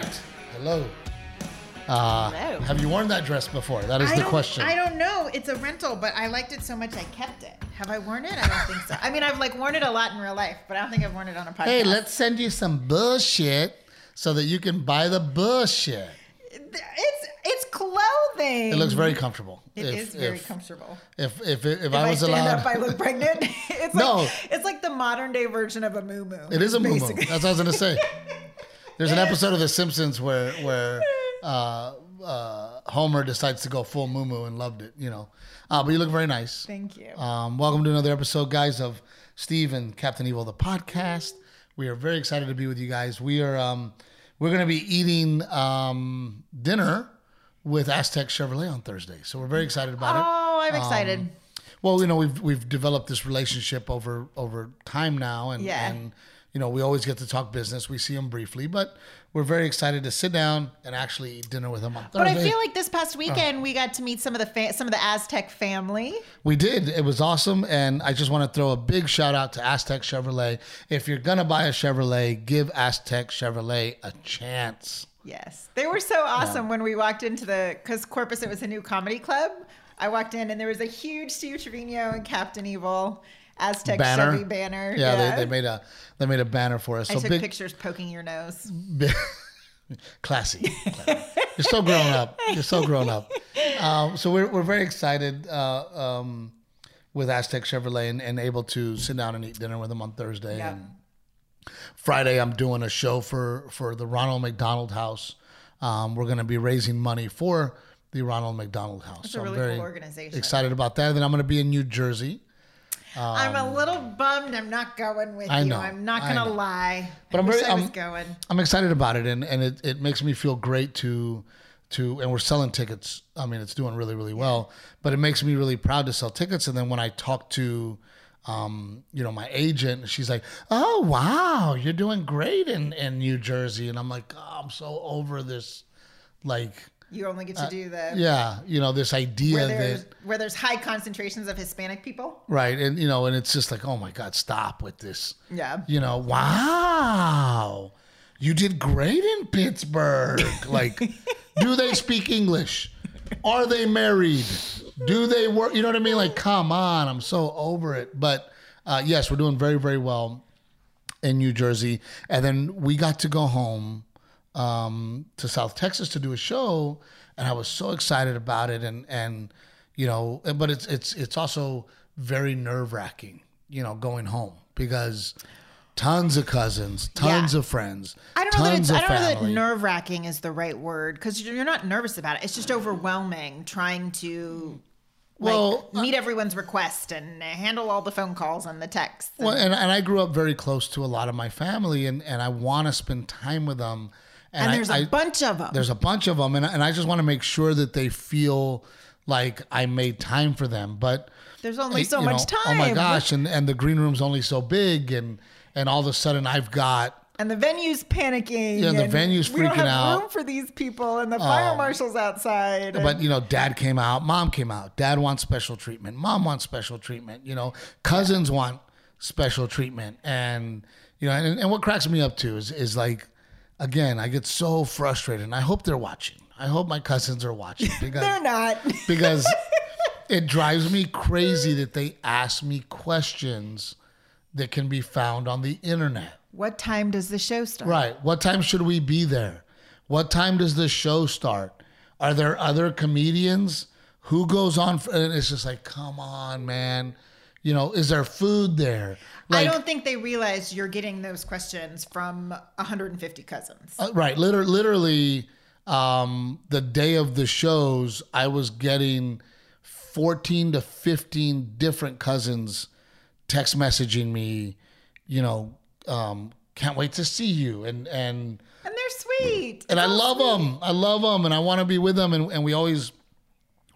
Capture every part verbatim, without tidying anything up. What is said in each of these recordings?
right. Hello. Uh, Hello. Have you worn that dress before? That is I the question. I don't know. It's a rental, but I liked it so much I kept it. Have I worn it? I don't think so. I mean, I've like worn it a lot in real life, but I don't think I've worn it on a podcast. Hey, let's send you some bullshit so that you can buy the bullshit. It's it's clothing. It looks very comfortable. It if, is very if, comfortable. If if if, if, if I was I stand allowed, up, I look pregnant. It's no, like, it's like the modern day version of a muumuu. It is a muumuu. That's what I was gonna say. There's an episode of The Simpsons where where. Uh, uh, Homer decides to go full muumuu and loved it, you know. Uh, but you look very nice. Thank you. Um, welcome to another episode, guys, of Steve and Captain Evil, the podcast. We are very excited to be with you guys. We are um, we're going to be eating um, dinner with Aztec Chevrolet on Thursday, so we're very excited about oh, it. Oh, I'm excited. Um, well, you know, we've we've developed this relationship over over time now, and yeah. and. You know, we always get to talk business. We see them briefly, but we're very excited to sit down and actually eat dinner with them on Thursday. But I feel like this past weekend, uh, we got to meet some of the fa- some of the Aztec family. We did. It was awesome. And I just want to throw a big shout out to Aztec Chevrolet. If you're going to buy a Chevrolet, give Aztec Chevrolet a chance. Yes. They were so awesome yeah. when we walked into the, because Corpus, it was a new comedy club. I walked in and there was a huge Steve Trevino and Captain Evil Aztec banner. Chevy banner. Yeah, yeah. They, they made a they made a banner for us. So I took big, pictures poking your nose. Big, classy. You're so grown up. You're so grown up. Um, so we're we're very excited uh, um, with Aztec Chevrolet and, and able to sit down and eat dinner with them on Thursday. Yeah. And Friday, I'm doing a show for, for the Ronald McDonald House. Um, we're going to be raising money for the Ronald McDonald House. It's so a really I'm very cool organization. Excited about that. And then I'm going to be in New Jersey. Um, I'm a little bummed I'm not going with I know, you. I'm not going to lie. But I I'm, very, I was I'm, going. I'm excited about it, and, and it, it makes me feel great to, to and we're selling tickets. I mean, it's doing really, really well. But it makes me really proud to sell tickets. And then when I talk to, um, you know, my agent, she's like, oh, wow, you're doing great in, in New Jersey. And I'm like, oh, I'm so over this, like... You only get to do the... Uh, yeah, you know, this idea where that... Where there's high concentrations of Hispanic people. Right, and, you know, and it's just like, oh, my God, stop with this. Yeah. You know, wow, you did great in Pittsburgh. Like, do they speak English? Are they married? Do they work? You know what I mean? Like, come on, I'm so over it. But, uh, yes, we're doing very, very well in New Jersey. And then we got to go home... Um, to South Texas to do a show, and I was so excited about it, and and you know, but it's it's it's also very nerve wracking, you know, going home because tons of cousins, tons yeah. of friends, I don't tons know that it's, I don't know that nerve wracking is the right word because you're not nervous about it. It's just overwhelming trying to like, well meet uh, everyone's request and handle all the phone calls and the texts. And, well, and and I grew up very close to a lot of my family, and and I want to spend time with them. And, and there's I, a bunch of them. There's a bunch of them. And, and I just want to make sure that they feel like I made time for them. But there's only so much time. Oh, my gosh. And, and the green room's only so big. And, and all of a sudden I've got... And the venue's panicking. Yeah, and the venue's freaking out. We don't have out. room for these people. And the fire um, marshal's outside. And... But, you know, dad came out. Mom came out. Dad wants special treatment. Mom wants special treatment. You know, cousins yeah. want special treatment. And, you know, and, and what cracks me up, too, is is like... Again, I get so frustrated, and I hope they're watching. I hope my cousins are watching. Because, they're not. Because it drives me crazy that they ask me questions that can be found on the internet. What time does the show start? Right. What time should we be there? What time does the show start? Are there other comedians? Who goes on? For, and it's just like, come on, man. You know, is there food there? Like, I don't think they realize you're getting those questions from one hundred fifty cousins. Uh, right. Literally, literally um, the day of the shows, I was getting fourteen to fifteen different cousins text messaging me, you know, um, can't wait to see you. And and, and they're sweet. And they're I love sweet. them. I love them. And I want to be with them. And, and we always...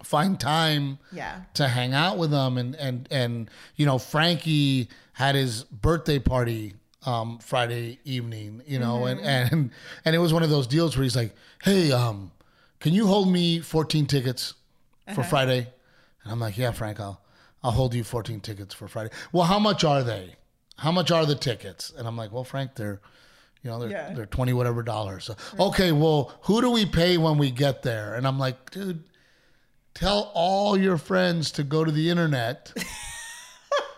find time yeah. to hang out with them. And, and, and, you know, Frankie had his birthday party um, Friday evening, you know, mm-hmm. and, and, and it was one of those deals where he's like, hey, um, can you hold me fourteen tickets for uh-huh. Friday? And I'm like, yeah, Frank, I'll, I'll hold you fourteen tickets for Friday. Well, how much are they? How much are the tickets? And I'm like, well, Frank, they're, You know, they're, yeah. they're twenty whatever dollars. So, right. Okay, well, who do we pay when we get there? And I'm like, dude, tell all your friends to go to the internet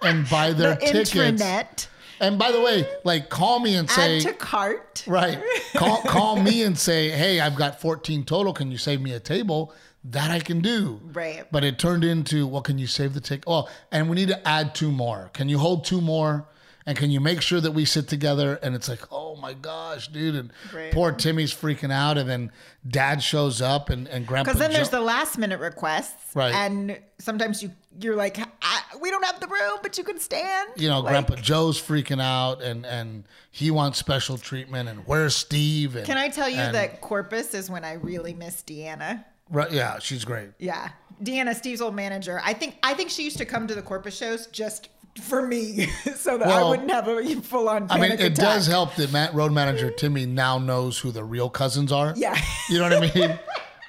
and buy their the tickets. Intranet. And by the way, like, call me and say... Add to cart. Right. Call, call me and say, hey, I've got fourteen total. Can you save me a table? That I can do. Right. But it turned into, well, can you save the ticket? Oh, and we need to add two more. Can you hold two more? And can you make sure that we sit together? And it's like, oh, my gosh, dude. And right. poor Timmy's freaking out. And then Dad shows up and, and Grandpa... Because then jo- there's the last-minute requests. Right. And sometimes you... You're like, I, we don't have the room, but you can stand. You know, like, Grandpa Joe's freaking out, and, and he wants special treatment, and where's Steve? And, can I tell you and, that Corpus is when I really miss Deanna? Right? Yeah, she's great. Yeah, Deanna, Steve's old manager. I think I think she used to come to the Corpus shows just for me, so that well, I wouldn't have a full on. I mean, it attack. Does help that road manager Timmy now knows who the real cousins are. Yeah, you know what I mean.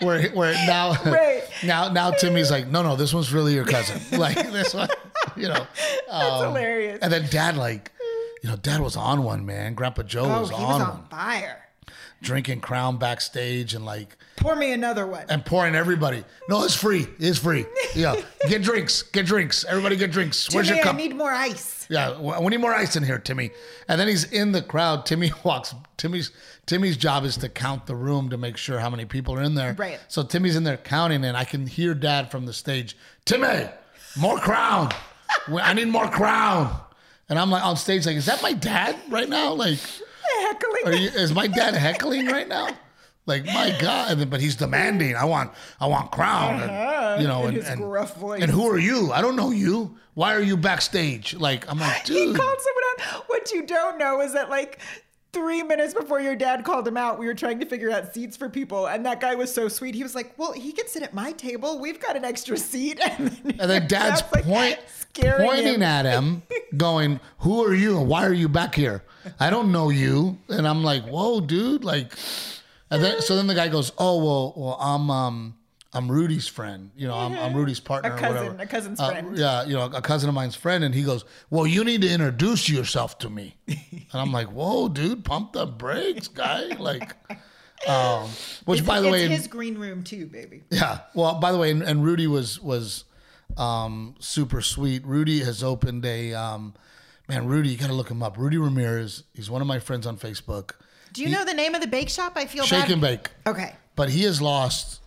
Where where now right. now now Timmy's like, no no, this one's really your cousin, like this one, you know. That's um, hilarious. And then Dad, like, you know, Dad was on one, man. Grandpa Joe oh, was he on was on one. Fire. Drinking Crown backstage and like pour me another one and pouring everybody. No, it's free. It's free. Yeah, get drinks. Get drinks. Everybody get drinks. Timmy, where's your cup? I need more ice. Yeah, we need more ice in here, Timmy. And then he's in the crowd. Timmy walks. Timmy's Timmy's job is to count the room to make sure how many people are in there. Right. So Timmy's in there counting, and I can hear Dad from the stage. Timmy, more Crown. I need more Crown. And I'm like on stage, like, is that my dad right now? Like. Heckling. Are you, is my dad heckling right now? Like, my God! But he's demanding. I want, I want Crown. Uh-huh. And, you know, and, and, gruff voice. And who are you? I don't know you. Why are you backstage? Like, I'm like, dude. He called someone out. What you don't know is that, like, three minutes before your dad called him out, we were trying to figure out seats for people, and that guy was so sweet. He was like, "Well, he can sit at my table. We've got an extra seat." And then, and then Dad's point, like, pointing him. at him, going, "Who are you? Why are you back here? I don't know you." And I'm like, "Whoa, dude!" Like, and then so then the guy goes, "Oh, well, well, I'm um, I'm Rudy's friend. You know, I'm, I'm Rudy's partner, a cousin, or whatever. A cousin's uh, friend. Yeah, you know, a cousin of mine's friend." And he goes, "Well, you need to introduce yourself to me." And I'm like, whoa, dude, pump the brakes, guy. Like, um, which, it's, by the it's way, it's his green room too, baby. Yeah. Well, by the way, and, and Rudy was was um, super sweet. Rudy has opened a um, man. Rudy, you got to look him up. Rudy Ramirez. He's one of my friends on Facebook. Do you he, know the name of the bake shop? I feel Shake bad. and Bake. Okay. But he has lost.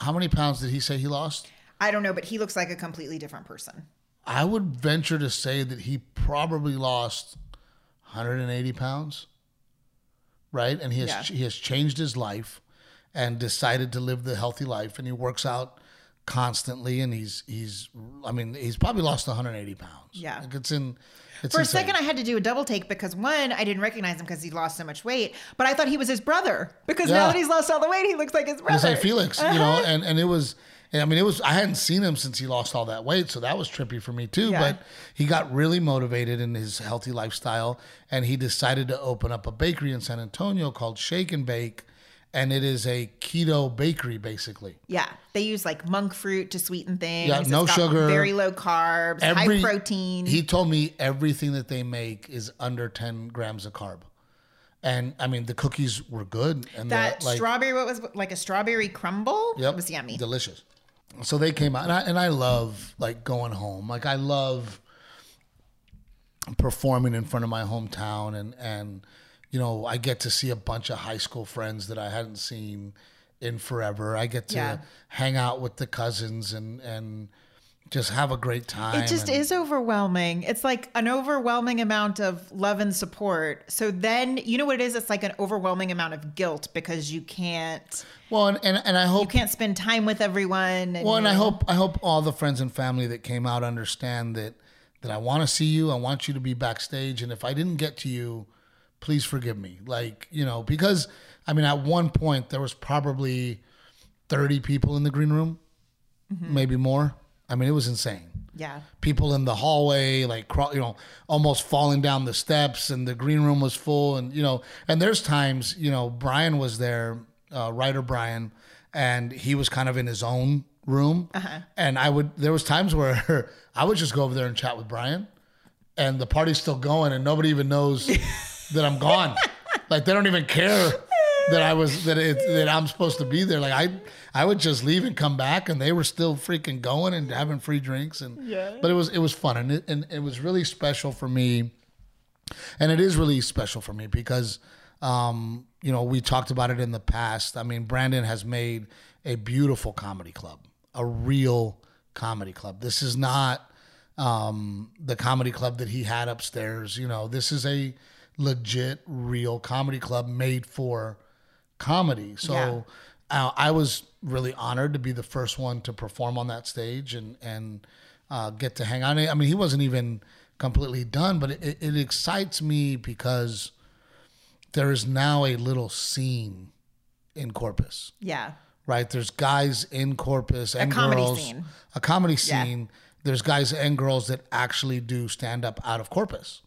How many pounds did he say he lost? I don't know, but he looks like a completely different person. I would venture to say that he probably lost one hundred eighty pounds, right? And he has yeah. he has changed his life and decided to live the healthy life, and he works out constantly, and he's he's I mean, he's probably lost one hundred eighty pounds. Yeah. Like, it's in it's For insane. A second I had to do a double take, because one, I didn't recognize him because he lost so much weight, but I thought he was his brother, because yeah. now that he's lost all the weight, he looks like his brother. He's like Felix, uh-huh. you know, and and it was I mean, it was, I hadn't seen him since he lost all that weight, so that was trippy for me too, yeah. but he got really motivated in his healthy lifestyle, and he decided to open up a bakery in San Antonio called Shake and Bake, and it is a keto bakery, basically. Yeah. They use, like, monk fruit to sweeten things. Yeah, no it's got sugar. Very low carbs, every, high protein. He told me everything that they make is under ten grams of carb. And I mean, the cookies were good. And that like, strawberry, what was like a strawberry crumble? Yep. It was yummy. Delicious. So they came out, and I, and I love, like, going home. Like, I love performing in front of my hometown, and, and you know, I get to see a bunch of high school friends that I hadn't seen in forever. I get to yeah. hang out with the cousins and, and just have a great time. It just and, is overwhelming. It's, like, an overwhelming amount of love and support. So then, you know what it is? It's, like, an overwhelming amount of guilt, because you can't... Well, and, and, and I hope you can't spend time with everyone. And, well, and you know, I hope I hope all the friends and family that came out understand that that I want to see you. I want you to be backstage, and if I didn't get to you, please forgive me. Like, you know, because I mean, at one point there was probably thirty people in the green room, mm-hmm. maybe more. I mean, it was insane. Yeah, people in the hallway, like, you know, almost falling down the steps, and the green room was full, and you know, and there's times, you know, Brian was there. Uh, writer Brian, and he was kind of in his own room, uh-huh. and I would. There was times where I would just go over there and chat with Brian, and the party's still going, and nobody even knows that I'm gone. Like, they don't even care that I was, that it, that I'm supposed to be there. Like, I, I would just leave and come back, and they were still freaking going and having free drinks. And yeah. But it was, it was fun, and it, and it was really special for me. And it is really special for me because, um, you know, we talked about it in the past. I mean, Brandon has made a beautiful comedy club, a real comedy club. This is not um, the comedy club that he had upstairs. You know, this is a legit, real comedy club made for comedy. So yeah. I, I was really honored to be the first one to perform on that stage and, and uh, get to hang out. I mean, he wasn't even completely done, but it, it excites me because there is now a little scene in Corpus. Yeah. Right? There's guys in Corpus and girls. A comedy scene. A comedy scene. Yeah. There's guys and girls that actually do stand up out of Corpus.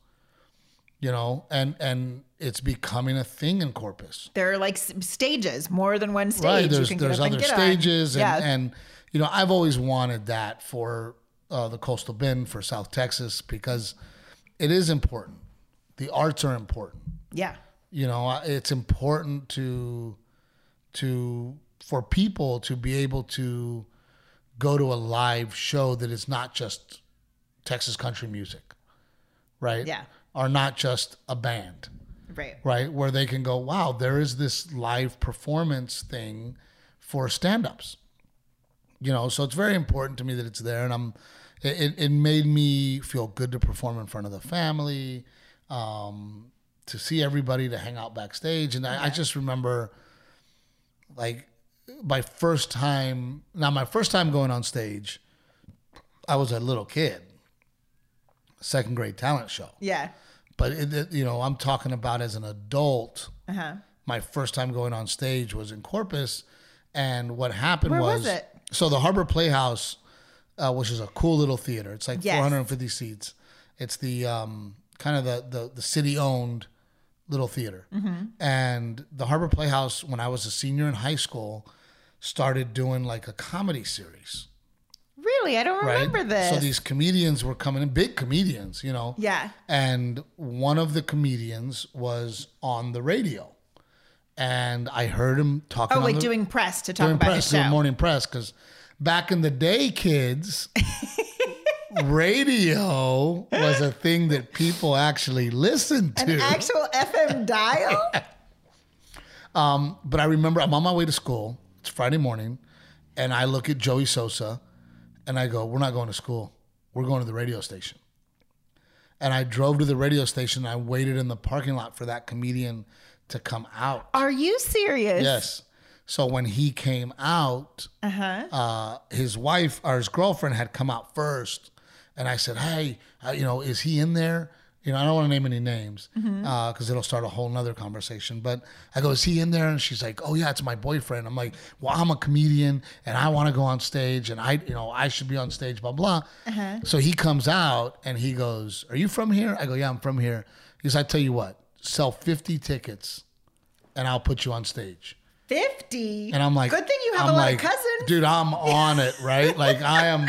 You know, and and it's becoming a thing in Corpus. There are like stages, more than one stage. Right, there's, you can there's other stages. And, yeah. and, you know, I've always wanted that for uh, the Coastal Bend, for South Texas, because it is important. The arts are important. Yeah. You know, it's important to to for people to be able to go to a live show that is not just Texas country music, right? Yeah. Or not just a band, right? Right, where they can go, wow, there is this live performance thing for stand-ups. You know, so it's very important to me that it's there, and I'm. It it made me feel good to perform in front of the family. Um, to see everybody, to hang out backstage. And I, yeah. I just remember, like, my first time, now my first time going on stage, I was a little kid, second grade talent show. Yeah. But, it, it, you know, I'm talking about as an adult, uh-huh. my first time going on stage was in Corpus. And what happened Where was, was it? So the Harbor Playhouse, uh, which is a cool little theater. It's like yes. four hundred fifty seats. It's the um, kind of the, the, the city-owned little theater. Mm-hmm. And the Harbor Playhouse, when I was a senior in high school, started doing like a comedy series. Really? I don't right? remember this. So these comedians were coming in, big comedians, you know. Yeah. And one of the comedians was on the radio. And I heard him talking. Oh, like the, doing press to talk about press, his show. Doing morning press, because back in the day, kids... radio was a thing that people actually listened to. An actual F M dial? um, but I remember I'm on my way to school. It's Friday morning. And I look at Joey Sosa. And I go, we're not going to school. We're going to the radio station. And I drove to the radio station. And I waited in the parking lot for that comedian to come out. Are you serious? Yes. So when he came out, uh-huh. uh, his wife or his girlfriend had come out first. And I said, hey, uh, you know, is he in there? You know, I don't want to name any names because mm-hmm. uh, it'll start a whole nother conversation. But I go, is he in there? And she's like, oh, yeah, it's my boyfriend. I'm like, well, I'm a comedian and I want to go on stage and I, you know, I should be on stage, blah, blah. Uh-huh. So he comes out and he goes, are you from here? I go, yeah, I'm from here. He goes, I tell you what, sell fifty tickets and I'll put you on stage. fifty? And I'm like, good thing you have I'm a lot like, of cousins. Dude, I'm on it, right? Like I am...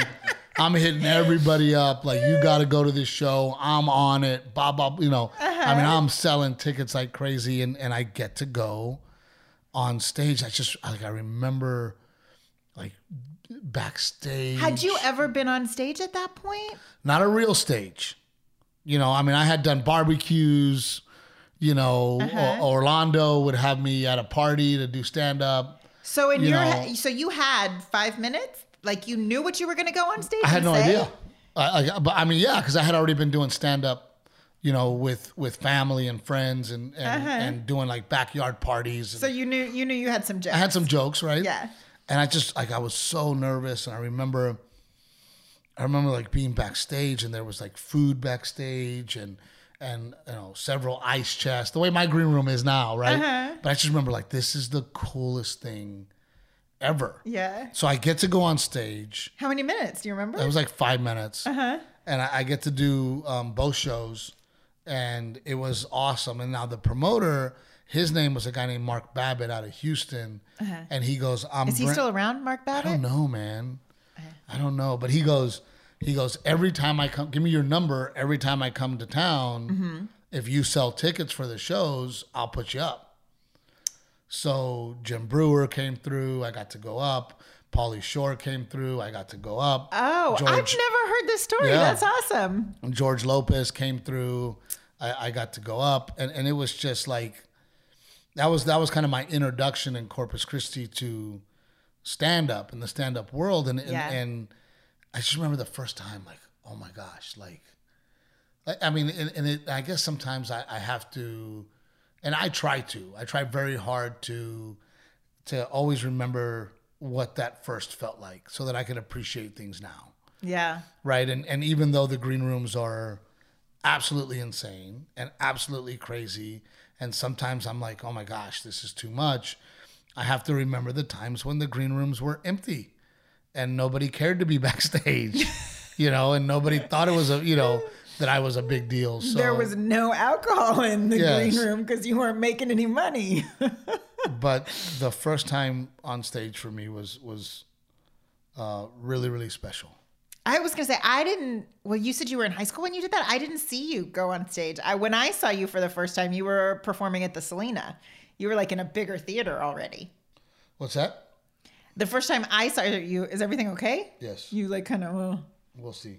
I'm hitting everybody up. Like, you got to go to this show. I'm on it. Blah, blah, you know. Uh-huh. I mean, I'm selling tickets like crazy, and, and I get to go on stage. I just, like, I remember, like, backstage. Had you ever been on stage at that point? Not a real stage. You know, I mean, I had done barbecues, you know. Uh-huh. O- Orlando would have me at a party to do stand-up. So in you your know. So you had five minutes? Like, you knew what you were going to go on stage and I had no say? idea. I, I, but I mean, yeah, because I had already been doing stand-up, you know, with, with family and friends and and, uh-huh. and doing, like, backyard parties. And so you knew you knew you had some jokes. I had some jokes, right? Yeah. And I just, like, I was so nervous. And I remember, I remember, like, being backstage. And there was, like, food backstage and, and you know, several ice chests. The way my green room is now, right? Uh-huh. But I just remember, like, this is the coolest thing ever. Yeah. So I get to go on stage. How many minutes? Do you remember? It was like five minutes. Uh-huh. And I, I get to do um, both shows, and it was awesome. And now the promoter, his name was a guy named Mark Babbitt out of Houston. Uh-huh. And he goes, I'm Is he Bra- still around, Mark Babbitt? I don't know, man. Uh-huh. I don't know. But he goes, he goes, every time I come, give me your number. Every time I come to town, mm-hmm. if you sell tickets for the shows, I'll put you up. So Jim Brewer came through. I got to go up. Pauly Shore came through. I got to go up. Oh, George, I've never heard this story. Yeah. That's awesome. And George Lopez came through. I, I got to go up. And, and it was just like, that was, that was kind of my introduction in Corpus Christi to stand-up and the stand-up world. And, and, yeah. and I just remember the first time, like, oh, my gosh. Like, I mean, and, and it, I guess sometimes I, I have to, and I try to. I try very hard to to always remember what that first felt like so that I can appreciate things now. Yeah. Right? And and even though the green rooms are absolutely insane and absolutely crazy, and sometimes I'm like, oh, my gosh, this is too much, I have to remember the times when the green rooms were empty and nobody cared to be backstage, you know, and nobody thought it was, a, you know, that I was a big deal. So there was no alcohol in the yes. green room because you weren't making any money. But the first time on stage for me was was uh, really, really special. I was going to say, I didn't, well, you said you were in high school when you did that. I didn't see you go on stage. I, when I saw you for the first time, you were performing at the Selena. You were like in a bigger theater already. What's that? The first time I saw you, is everything okay? Yes. You like kind of, uh, we'll see.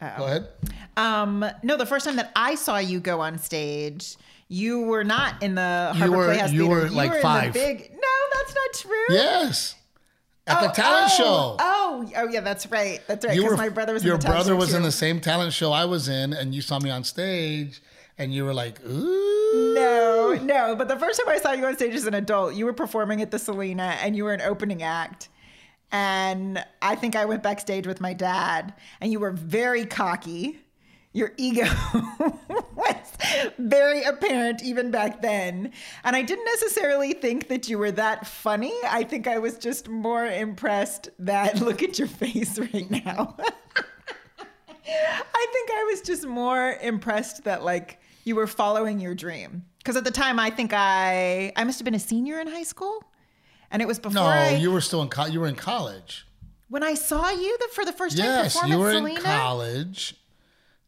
Uh-oh. Go ahead. Um, no, the first time that I saw you go on stage, you were not in the Harbor were, Playhouse you Theater. Were you like were like five. Big, no, that's not true. Yes. At oh, the talent oh, show. Oh, oh, yeah, that's right. That's right. Because my brother was in the talent show. Your brother was too. in the same talent show I was in, and you saw me on stage, and you were like, ooh. No, no. But the first time I saw you on stage as an adult, you were performing at the Selena, and you were an opening act. And I think I went backstage with my dad, and you were very cocky. Your ego was very apparent even back then. And I didn't necessarily think that you were that funny. I think I was just more impressed that, look at your face right now. I think I was just more impressed that, like, you were following your dream. Because at the time, I think I, I must have been a senior in high school. And it was before No, I, you were still in co- you were in college. When I saw you the, for the first time yes, perform at Selena? Yes, you were in college.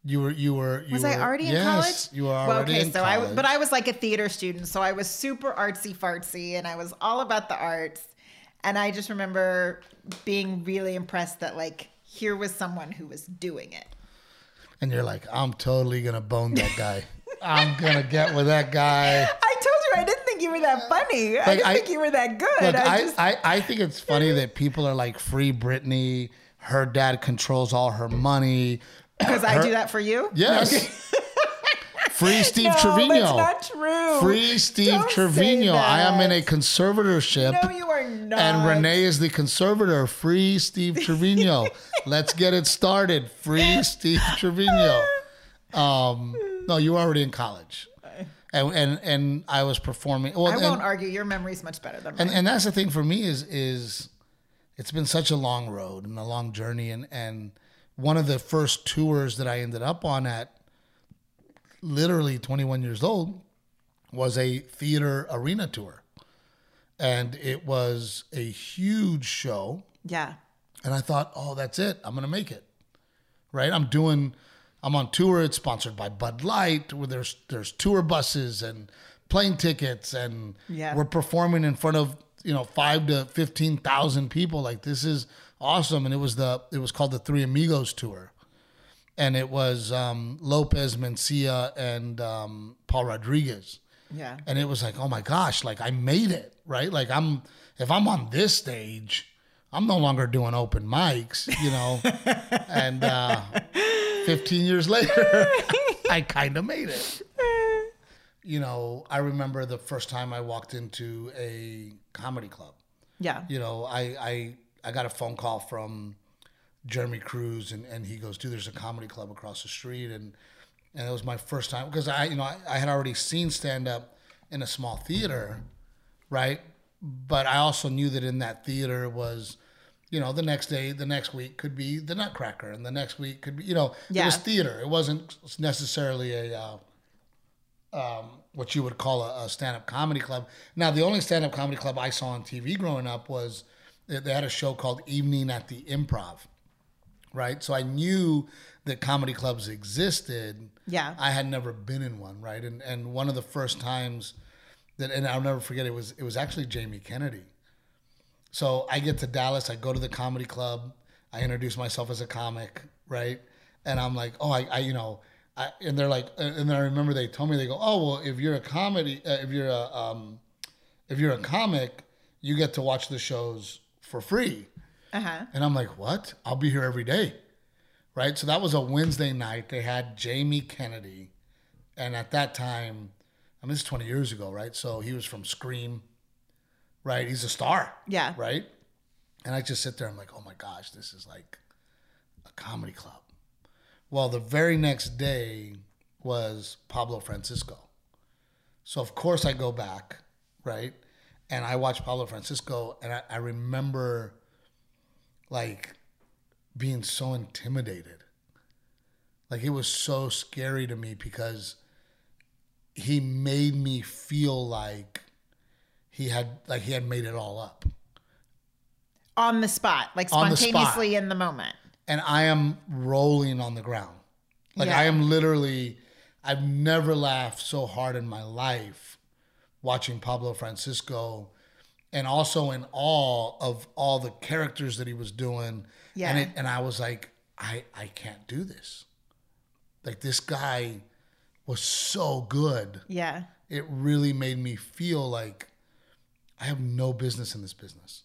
You were, you were, you was were, I already in yes, college? You were already well, okay, in so college. I, but I was like a theater student, so I was super artsy fartsy and I was all about the arts. And I just remember being really impressed that, like, here was someone who was doing it. And you're like, I'm totally going to bone that guy. I'm going to get with that guy. I told you I didn't think you were that funny. Like, I didn't I, think you were that good. Look, I, I, just... I, I think it's funny that people are like, free Britney, her dad controls all her money. Because I do that for you? Yes. Okay. Free Steve no, Trevino. That's not true. Free Steve Don't Trevino. I am in a conservatorship. No, you are not. And Renee is the conservator. Free Steve Trevino. Let's get it started. Free Steve Trevino. Um, no, you were already in college. And and, and I was performing. Well, I won't and, argue. Your memory is much better than mine. And, and that's the thing for me is is it's been such a long road and a long journey and and one of the first tours that I ended up on at literally twenty-one years old was a theater arena tour. And it was a huge show. Yeah. And I thought, oh, that's it. I'm going to make it. Right? I'm doing, I'm on tour. It's sponsored by Bud Light, where there's, there's tour buses and plane tickets. And yeah. we're performing in front of, you know, five to fifteen thousand people. Like, this is awesome. And it was the it was called the Three Amigos tour, and it was um Lopez, Mencia, and um Paul Rodriguez. Yeah. And it was like, oh my gosh, like, I made it, right? Like, I'm if I'm on this stage, I'm no longer doing open mics, you know. And uh fifteen years later, I kind of made it. You know, I remember the first time I walked into a comedy club. Yeah. You know, I I I got a phone call from Jeremy Cruz, and, and he goes, dude, there's a comedy club across the street. And and it was my first time, because I, you know, I, I had already seen stand-up in a small theater, right? But I also knew that in that theater was, you know, the next day, the next week could be the Nutcracker, and the next week could be, you know, yeah. it was theater. It wasn't necessarily a, uh, um, what you would call a, a stand-up comedy club. Now, the only stand-up comedy club I saw on T V growing up was, they had a show called Evening at the Improv, right? So I knew that comedy clubs existed. Yeah. I had never been in one, right? And and one of the first times that, and I'll never forget, it was it was actually Jamie Kennedy. So I get to Dallas, I go to the comedy club, I introduce myself as a comic, right? And I'm like, oh, I, I you know, I, and they're like, and I remember they told me, they go, oh, well, if you're a comedy, uh, if you're a, um, if you're a comic, you get to watch the shows for free. Uh-huh. And I'm like, what? I'll be here every day. Right. So that was a Wednesday night. They had Jamie Kennedy. And at that time, I mean, this is twenty years ago, right? So he was from Scream, right? He's a star. Yeah. Right. And I just sit there. I'm like, oh my gosh, this is like a comedy club. Well, the very next day was Pablo Francisco. So, of course, I go back, right? And I watch Pablo Francisco, and I, I remember, like, being so intimidated. Like, it was so scary to me because he made me feel like he had, like he had made it all up. On the spot, like spontaneously the spot. In the moment. And I am rolling on the ground. Like, yeah. I am literally, I've never laughed so hard in my life watching Pablo Francisco, and also in awe of all the characters that he was doing. Yeah. And, it, and I was like, I, I can't do this. Like, this guy was so good. Yeah. It really made me feel like I have no business in this business.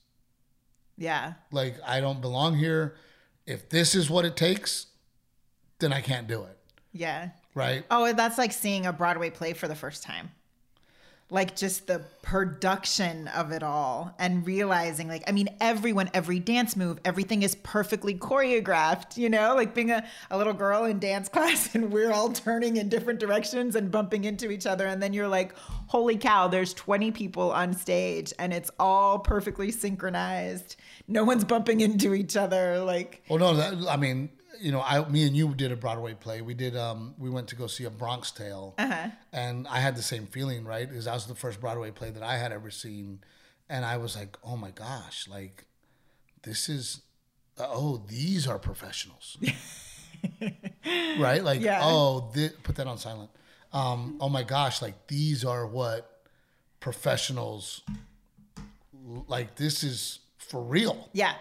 Yeah. Like, I don't belong here. If this is what it takes, then I can't do it. Yeah. Right? Oh, that's like seeing a Broadway play for the first time. Like, just the production of it all, and realizing, like, I mean, everyone, every dance move, everything is perfectly choreographed, you know? Like, being a, a little girl in dance class, and we're all turning in different directions and bumping into each other. And then you're like, holy cow, there's twenty people on stage and it's all perfectly synchronized. No one's bumping into each other, like. Well, no, that, I mean, you know, I, me and you did a Broadway play. We did. Um, we went to go see A Bronx Tale, uh-huh. and I had the same feeling, right? Because that was the first Broadway play that I had ever seen, and I was like, oh my gosh, like, this is, oh, these are professionals, right? Like, yeah. oh, th- put that on silent. Um, oh my gosh, like, these are what professionals, like, this is. For real. Yeah.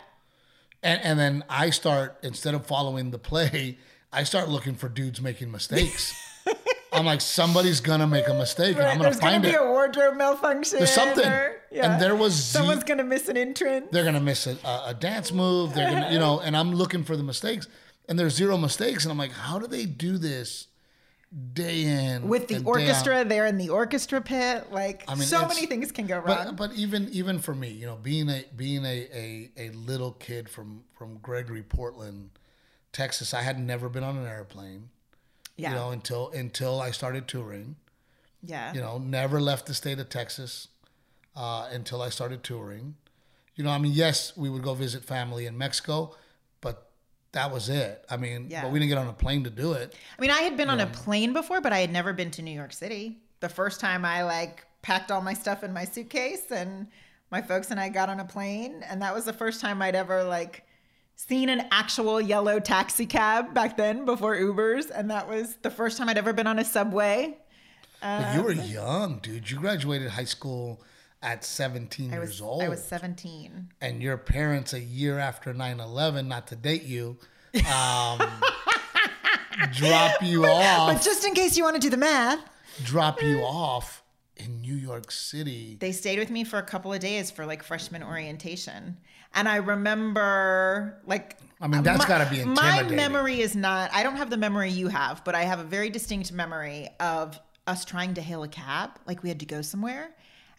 And and then I start, instead of following the play, I start looking for dudes making mistakes. I'm like, somebody's going to make a mistake, right, and I'm going to find gonna it. There's going to be a wardrobe malfunction. There's something. Or, yeah. And there was... Someone's going to miss an entrance. They're going to miss a, a dance move. They're gonna, you know, and I'm looking for the mistakes. And there's zero mistakes. And I'm like, how do they do this day in? With the orchestra there in the orchestra pit, like, I mean, so many things can go wrong. But, but even even for me, you know, being a being a, a, a little kid from, from Gregory, Portland, Texas, I had never been on an airplane. Yeah. You know, until until I started touring. Yeah. You know, never left the state of Texas uh, until I started touring. You know, I mean, yes, we would go visit family in Mexico. That was it. I mean, yeah. But we didn't get on a plane to do it. I mean, I had been you on know. a plane before, but I had never been to New York City. The first time I, like, packed all my stuff in my suitcase, and my folks and I got on a plane. And that was the first time I'd ever, like, seen an actual yellow taxi cab back then before Ubers. And that was the first time I'd ever been on a subway. Uh, but you were young, dude. You graduated high school at seventeen I was, years old. I was seventeen. And your parents, a year after nine eleven, not to date you, um, drop you but, off. But just in case you want to do the math. Drop you off in New York City. They stayed with me for a couple of days for, like, freshman orientation. And I remember, like... I mean, that's got to be intimidating. My memory is not... I don't have the memory you have, but I have a very distinct memory of us trying to hail a cab. Like, we had to go somewhere.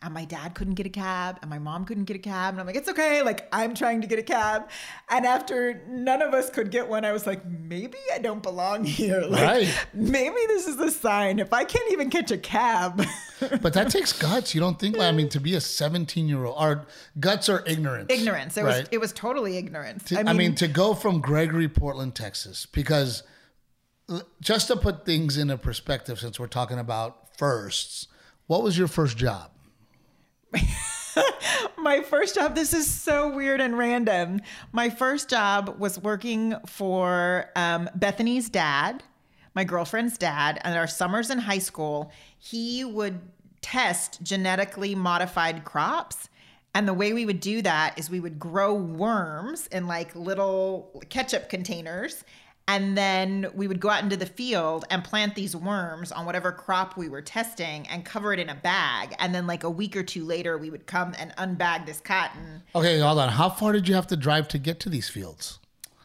And my dad couldn't get a cab, and my mom couldn't get a cab. And I'm like, it's okay. Like, I'm trying to get a cab. And after none of us could get one, I was like, maybe I don't belong here. Like, right. Maybe this is a sign. If I can't even catch a cab. But that takes guts. You don't think, like, I mean, to be a seventeen-year-old, our guts are ignorance. Ignorance. It, right? was, it was totally ignorance. To, I, mean, I mean, to go from Gregory, Portland, Texas, because just to put things into perspective, since we're talking about firsts, what was your first job? My first job, this is so weird and random. My first job was working for um, Bethany's dad, my girlfriend's dad, and our summers in high school, he would test genetically modified crops. And the way we would do that is we would grow worms in like little ketchup containers. And then we would go out into the field and plant these worms on whatever crop we were testing and cover it in a bag. And then like a week or two later, we would come and unbag this cotton. Okay, hold on. How far did you have to drive to get to these fields?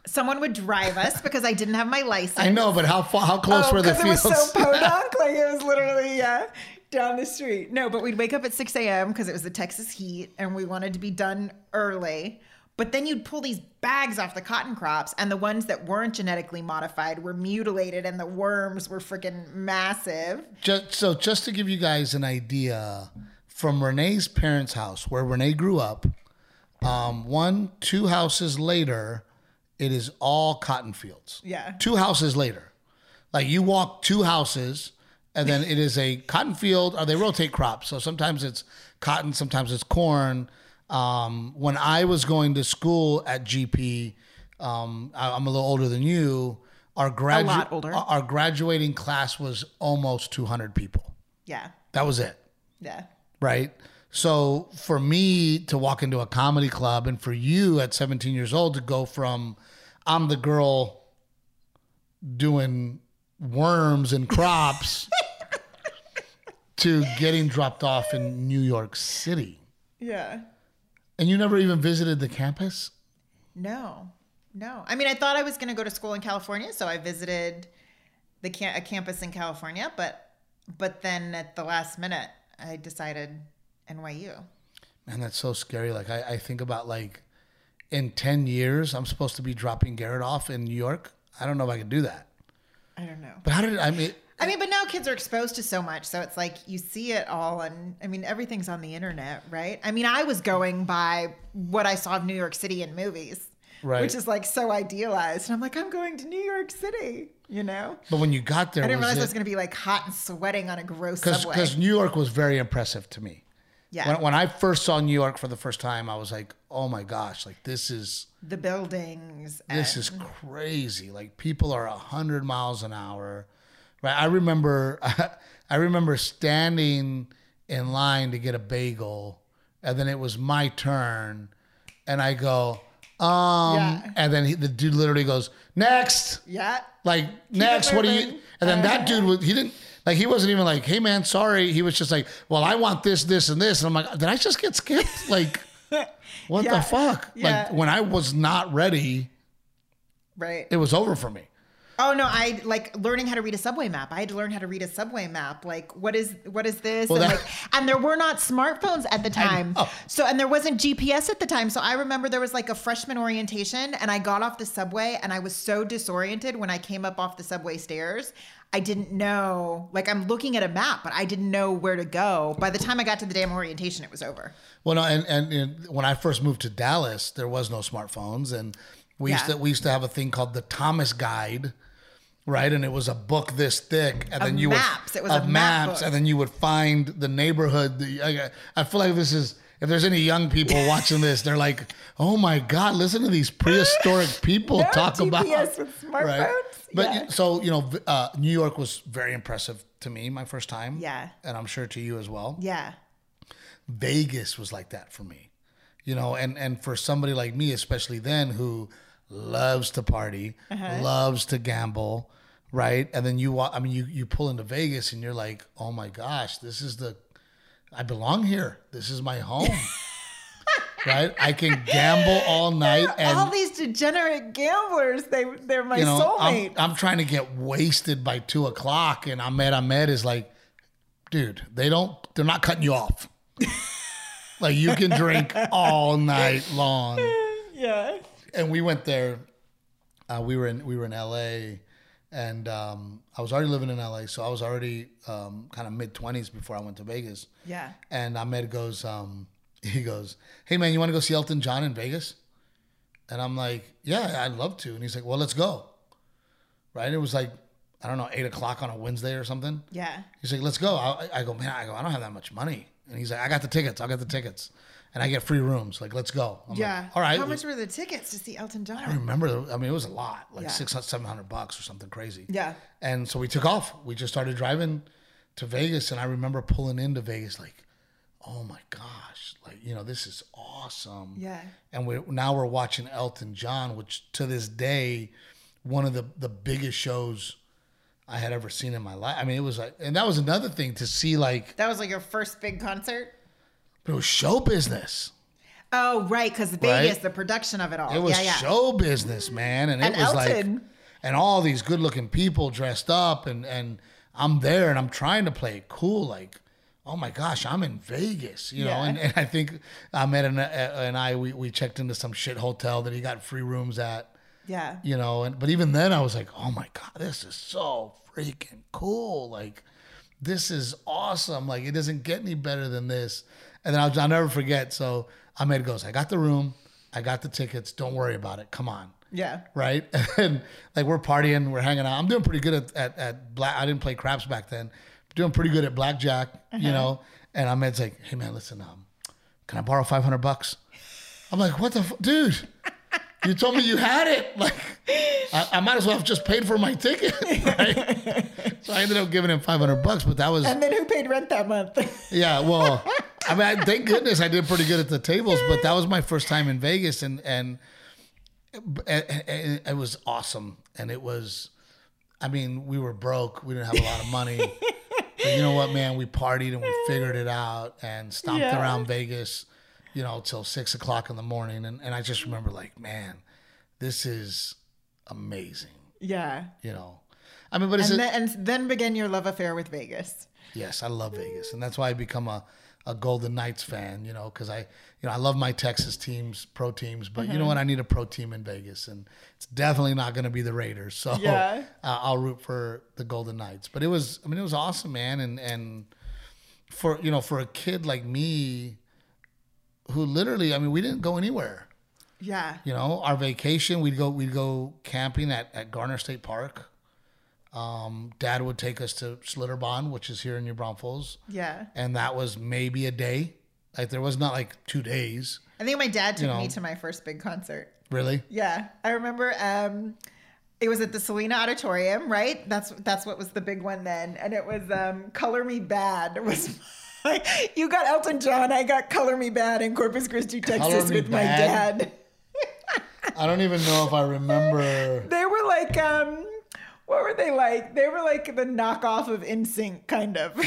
Someone would drive us because I didn't have my license. I know, but how far, how close oh, were the fields? It was so podunk. Like it was literally, yeah. Down the street. No, but we'd wake up at six a.m. because it was the Texas heat and we wanted to be done early. But then you'd pull these bags off the cotton crops, and the ones that weren't genetically modified were mutilated and the worms were freaking massive. Just, so just to give you guys an idea, from Renee's parents' house, where Renee grew up, um, one, two houses later, it is all cotton fields. Yeah. Two houses later. Like you walk two houses, and then it is a cotton field, or they rotate crops. So sometimes it's cotton, sometimes it's corn. Um, when I was going to school at G P, um, I, I'm a little older than you. Our gradu- a lot older. Our graduating class was almost two hundred people. Yeah. That was it. Yeah. Right? So for me to walk into a comedy club, and for you at seventeen years old to go from, I'm the girl doing worms and crops to getting dropped off in New York City. Yeah. And you never even visited the campus? No, no. I mean, I thought I was going to go to school in California, so I visited the cam- a campus in California, but but then at the last minute, I decided N Y U. Man, that's so scary. Like, I, I think about, like, in ten years, I'm supposed to be dropping Garrett off in New York. I don't know if I could do that. I don't know. But how did I mean? I mean, but now kids are exposed to so much, so it's like you see it all, and I mean, everything's on the internet, right? I mean, I was going by what I saw of New York City in movies, right? Which is like so idealized, and I'm like, I'm going to New York City, you know. But when you got there, I didn't was realize it, it was going to be like hot and sweating on a gross cause, subway. Because New York was very impressive to me. Yeah. When, when I first saw New York for the first time, I was like, oh my gosh, like this is... The buildings. And... This is crazy. Like people are one hundred miles an hour. Right? I remember I remember standing in line to get a bagel, and then it was my turn, and I go, um, yeah. And then he, the dude literally goes, next. Yeah. Like, keep next, what do you... And then uh, that dude, was, he didn't... Like, he wasn't even like, hey, man, sorry. He was just like, well, I want this, this, and this. And I'm like, did I just get skipped? Like, what yeah. the fuck? Yeah. Like, when I was not ready, right? It was over for me. Oh, no, I, like, learning how to read a subway map. I had to learn how to read a subway map. Like, what is what is this? Well, and, that, like, and there were not smartphones at the time. I, oh. So, and there wasn't G P S at the time. So I remember there was, like, a freshman orientation, and I got off the subway, and I was so disoriented when I came up off the subway stairs. I didn't know, like, I'm looking at a map, but I didn't know where to go. By the time I got to the damn orientation, it was over. Well, no, and, and, and when I first moved to Dallas, there was no smartphones, and we yeah. used to we used to have a thing called the Thomas Guide, right? And it was a book this thick, and of then you maps. Would, it was of a maps, map book. And then you would find the neighborhood. That, I, I feel like this is, if there's any young people watching this, they're like, "Oh my God, listen to these prehistoric people no talk G P S about with smartphones." Right? But yeah. so, you know, uh, New York was very impressive to me my first time. Yeah. And I'm sure to you as well. Yeah. Vegas was like that for me, you know, and, and for somebody like me, especially then, who loves to party, uh-huh. loves to gamble, right? And then you, I mean, you, you pull into Vegas and you're like, oh my gosh, this is the, I belong here. This is my home. Right, I can gamble all night. And, all these degenerate gamblers—they—they're my you know, soulmate. I'm, I'm trying to get wasted by two o'clock, and Ahmed Ahmed is like, "Dude, they don't—they're not cutting you off. Like you can drink all night long." Yeah. And we went there. Uh, we were in we were in L A, and um, I was already living in L A, so I was already um, kind of mid twenties before I went to Vegas. Yeah. And Ahmed goes. Um, He goes, hey, man, you want to go see Elton John in Vegas? And I'm like, yeah, I'd love to. And he's like, well, let's go. Right? It was like, I don't know, eight o'clock on a Wednesday or something. Yeah. He's like, let's go. I, I go, man, I go, I don't have that much money. And he's like, I got the tickets. I got the tickets. And I get free rooms. Like, let's go. I'm yeah. Like, all right. How much were the tickets to see Elton John? I remember. I mean, it was a lot. Like yeah. six hundred, seven hundred bucks or something crazy. Yeah. And so we took off. We just started driving to Vegas. And I remember pulling into Vegas like, oh, my gosh. Like, you know, this is awesome. Yeah. And we now we're watching Elton John, which to this day, one of the, the biggest shows I had ever seen in my life. I mean, it was like, and that was another thing to see, like. That was like your first big concert? But it was show business. Oh, right. Because Vegas, right? The production of it all. It was yeah, yeah. show business, man. And, and it was Elton. like, and all these good looking people dressed up. And, and I'm there and I'm trying to play it cool. Like, oh my gosh, I'm in Vegas, you yeah. know? And, and I think Ahmed and, and I, we, we checked into some shit hotel that he got free rooms at. Yeah. You know, and but even then I was like, oh my God, this is so freaking cool. Like, this is awesome. Like, it doesn't get any better than this. And then I'll, I'll never forget. So Ahmed goes, I got the room. I got the tickets. Don't worry about it. Come on. Yeah. Right? And like, we're partying. We're hanging out. I'm doing pretty good at, at, at black. I didn't play craps back then. I'm doing pretty good at blackjack, uh-huh. you know. And Ahmed's like, hey, man, listen, um, can I borrow five hundred bucks? I'm like, what the f-? Dude, you told me you had it. Like, I, I might as well have just paid for my ticket, right? So I ended up giving him five hundred bucks, but that was... And then who paid rent that month? Yeah, well... I mean, thank goodness I did pretty good at the tables, but that was my first time in Vegas, and and, and, and it was awesome. And it was, I mean, we were broke. We didn't have a lot of money. But you know what, man? We partied and we figured it out and stomped yeah. around Vegas, you know, till six o'clock in the morning. And, and I just remember like, man, this is amazing. Yeah. You know, I mean, but is and it. Then, and then began your love affair with Vegas. Yes, I love Vegas. And that's why I become a. a Golden Knights fan, you know, because I, you know, I love my Texas teams, pro teams, but mm-hmm. you know what? I need a pro team in Vegas, and it's definitely not going to be the Raiders. So yeah. uh, I'll root for the Golden Knights. But it was, I mean, it was awesome, man. And and for you know, for a kid like me, who literally, I mean, we didn't go anywhere. Yeah. You know, our vacation, we'd go, we'd go camping at at Garner State Park. Um, Dad would take us to Schlitterbahn, which is here in New Braunfels. Yeah. And that was maybe a day. Like, there was not like two days. I think my dad took you know. me to my first big concert. Really? Yeah. I remember um, it was at the Selena Auditorium, right? That's that's what was the big one then. And it was um, Color Me Bad. It was my, you got Elton John. I got Color Me Bad in Corpus Christi, Texas with bad. my dad. I don't even know if I remember. They were like... Um, What were they like? They were like the knockoff of N sync, kind of.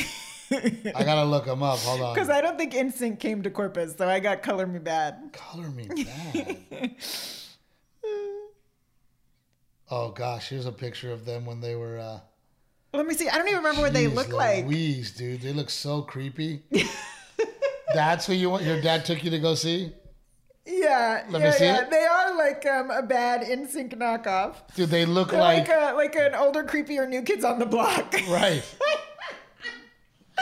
I gotta look them up. Hold on. Because I don't think N sync came to Corpus, so I got Color Me Bad. Color Me Bad. Oh, gosh. Here's a picture of them when they were... Uh... Let me see. I don't even remember Jeez, what they look like. Louise, dude. They look so creepy. That's who you want? Your dad took you to go see? Yeah, Let yeah, me see yeah. It? They are like um, a bad N sync knockoff. Do they look They're like like, a, like an older, creepier New Kids on the Block? Right.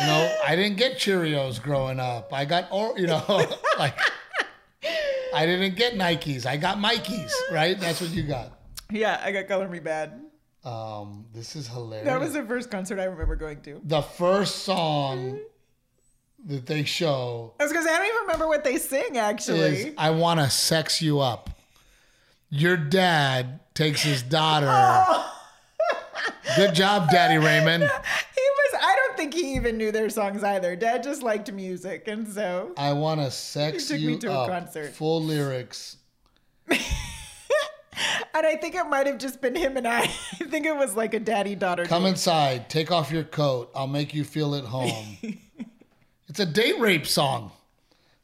No, I didn't get Cheerios growing up. I got or you know, like I didn't get Nikes. I got Mikeys. Right? That's what you got. Yeah, I got Color Me Bad. Um, this is hilarious. That was the first concert I remember going to. The first song. That they show. I was gonna say, I don't even remember what they sing, actually. Is, I want to sex you up. Your dad takes his daughter. Oh. Good job, Daddy Raymond. He was, I don't think he even knew their songs either. Dad just liked music, and so. I want to sex you up. He took me to a concert. Full lyrics. And I think it might have just been him and I. I think it was like a daddy-daughter. Come date. Inside, take off your coat. I'll make you feel at home. It's a date rape song.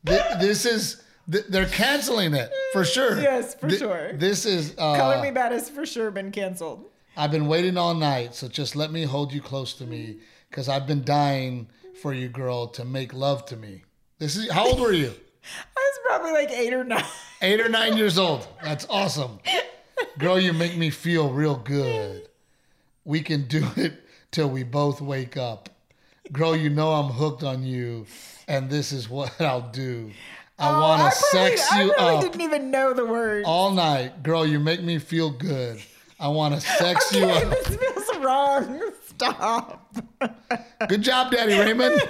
This, this is, they're canceling it for sure. Yes, for this, sure. This is. Uh, Color Me Bad has for sure been canceled. I've been waiting all night, so just let me hold you close to me because I've been dying for you, girl, to make love to me. This is, how old were you? I was probably like eight or nine. Eight or nine years old. That's awesome. Girl, you make me feel real good. We can do it till we both wake up. Girl, you know I'm hooked on you, and this is what I'll do. I oh, want to sex you up. I really didn't even know the words. All night. Girl, you make me feel good. I want to sex okay, you up. This feels wrong. Stop. Good job, Daddy Raymond.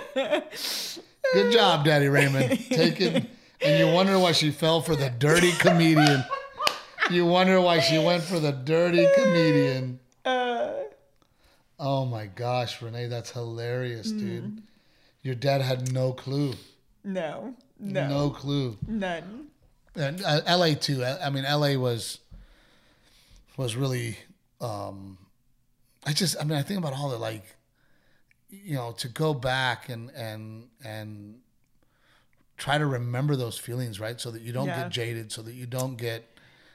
Good job, Daddy Raymond. Take it. And you wonder why she fell for the dirty comedian. You wonder why she went for the dirty comedian. Uh, oh, my gosh, Renee. That's hilarious, mm-hmm. dude. Your dad had no clue. No. No. No clue. None. And uh, L A, too. I, I mean, L A was was really... Um, I just... I mean, I think about all the, like... You know, to go back and and and try to remember those feelings, right? So that you don't yeah. get jaded, so that you don't get...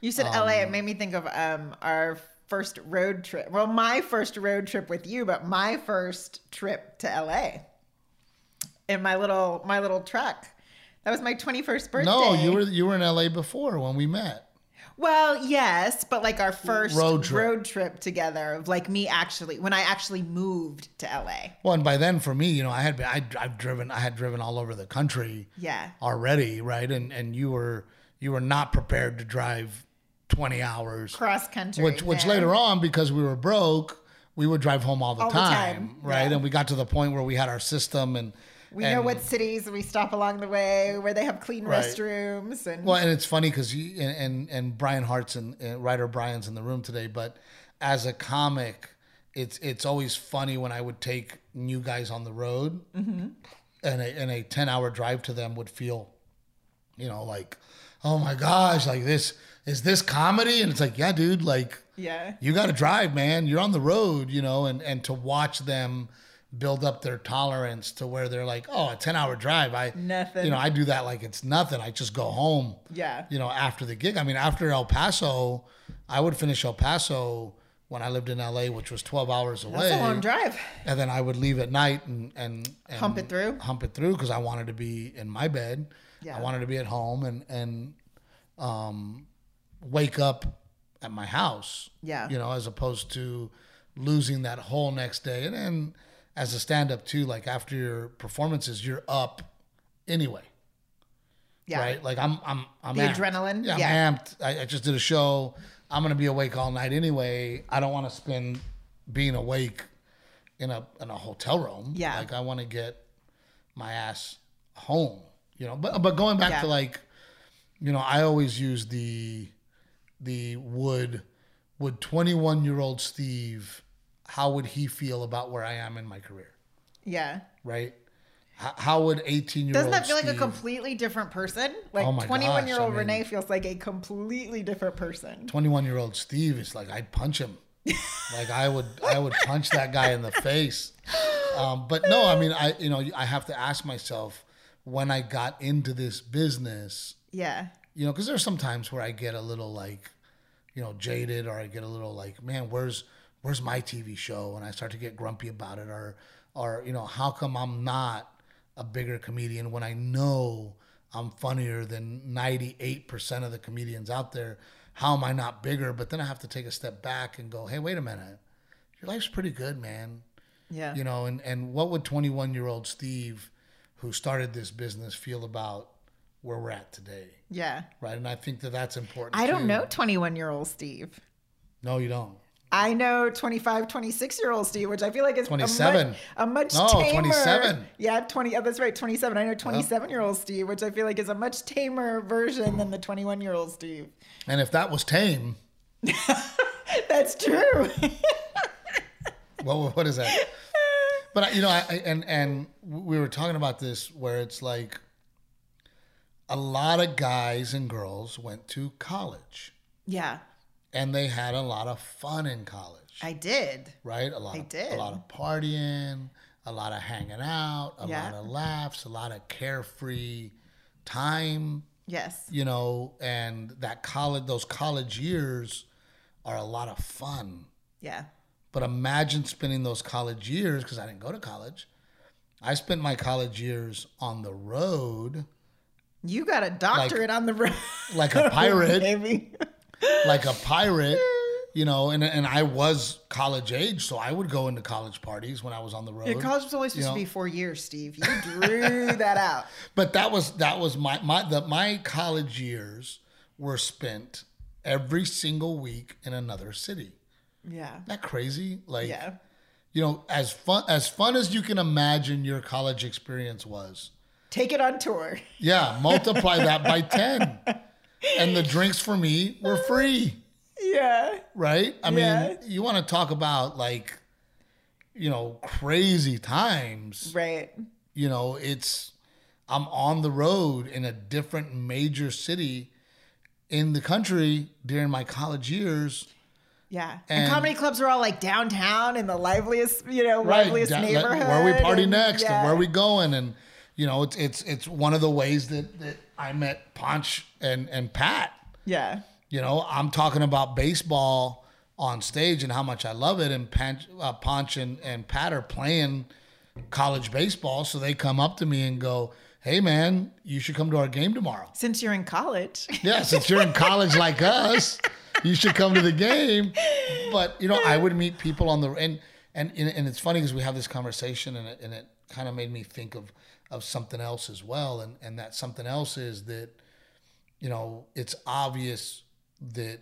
You said um, L A. It made me think of um, our first road trip. Well, my first road trip with you, but my first trip to L A in my little my little truck. That was my twenty-first birthday. No, you were you were in L A before when we met. Well, yes, but like our first road trip, road trip together of like me actually, when I actually moved to L A. Well, and by then for me, you know, I had been, I, I've driven, I had driven all over the country yeah. already. Right. And, and you were, you were not prepared to drive twenty hours cross country, which, which yeah. later on, because we were broke, we would drive home all the, all time, the time. Right. Yeah. And we got to the point where we had our system and, We and, know what cities we stop along the way, where they have clean right. restrooms. And well, and it's funny because you and, and and Brian Hart's and, and writer Brian's in the room today. But as a comic, it's it's always funny when I would take new guys on the road, mm-hmm. and a and a ten hour drive to them would feel, you know, like, oh my gosh, like this is this comedy, and it's like, yeah, dude, like, yeah, you got to drive, man. You're on the road, you know, and and to watch them build up their tolerance to where they're like, oh, a ten hour drive. I, nothing. You know, I do that like it's nothing. I just go home. Yeah. You know, after the gig. I mean, after El Paso, I would finish El Paso when I lived in L A, which was twelve hours away. That's a long drive. And then I would leave at night and, and, and hump it through. Hump it through because I wanted to be in my bed. Yeah. I wanted to be at home and, and um, wake up at my house. Yeah. You know, as opposed to losing that whole next day. And then, as a stand-up too, like after your performances, you're up anyway. Yeah. Right? Like I'm I'm I'm the amped. Adrenaline. Yeah, yeah. I'm amped. I, I just did a show. I'm gonna be awake all night anyway. I don't wanna spend being awake in a in a hotel room. Yeah. Like I wanna get my ass home. You know, but but going back yeah. to like, you know, I always use the the would would twenty-one year old Steve, how would he feel about where I am in my career? Yeah. Right? H- how would eighteen-year-old Doesn't that feel Steve... like a completely different person? Like twenty-one-year-old oh I mean, Renee feels like a completely different person. twenty-one-year-old Steve is like, I'd punch him. Like I would I would punch that guy in the face. Um, but no, I mean, I you know, I have to ask myself when I got into this business. Yeah. You know, because there's some times where I get a little like, you know, jaded, or I get a little like, man, where's... where's my T V show? And I start to get grumpy about it, or, or, you know, how come I'm not a bigger comedian when I know I'm funnier than ninety-eight percent of the comedians out there? How am I not bigger? But then I have to take a step back and go, hey, wait a minute. Your life's pretty good, man. Yeah. You know, and, and what would twenty-one-year-old Steve, who started this business, feel about where we're at today? Yeah. Right. And I think that that's important. I don't too. know twenty-one-year-old Steve. No, you don't. I know twenty-five, twenty-six-year-old Steve, which I feel like is twenty-seven. A much, a much no, tamer. twenty-seven. Yeah, twenty. Oh, that's right, twenty-seven. I know twenty-seven-year-old Steve, which I feel like is a much tamer version than the twenty-one-year-old Steve. And if that was tame, that's true. Well, what is that? But you know, I, I, and and we were talking about this where it's like a lot of guys and girls went to college. Yeah. And they had a lot of fun in college. I did. Right? A lot I of, did. A lot of partying, a lot of hanging out, a yeah. lot of laughs, a lot of carefree time. Yes. You know, and that college, those college years are a lot of fun. Yeah. But imagine spending those college years, because I didn't go to college. I spent my college years on the road. You got a doctorate like, on the road. Like a pirate. Maybe. Like a pirate, you know, and and I was college age, so I would go into college parties when I was on the road. Your college was always supposed you know? to be four years, Steve. You drew that out. But that was that was my my the, my college years were spent every single week in another city. Yeah, isn't that crazy? Like, yeah. you know, as fun as fun as you can imagine your college experience was, Take it on tour. Yeah, multiply that by ten. And the drinks for me were free. Yeah. Right? I yeah. mean, you want to talk about, like, you know, crazy times. Right. You know, it's, I'm on the road in a different major city in the country during my college years. Yeah. And, and comedy clubs are all like downtown in the liveliest, you know, right, liveliest da- neighborhood. Where we party and, next yeah. and where are we going? And, you know, it's it's it's one of the ways that, that I met Ponch and, and Pat. Yeah. You know, I'm talking about baseball on stage and how much I love it. And Ponch, uh, Ponch and, and Pat are playing college baseball. So they come up to me and go, hey, man, you should come to our game tomorrow. Since you're in college. Yeah, since you're in college like us. You should come to the game. But, you know, I would meet people on the, and and and it's funny because we have this conversation and it, and it kind of made me think of, of something else as well. And, and that something else is that, you know, it's obvious that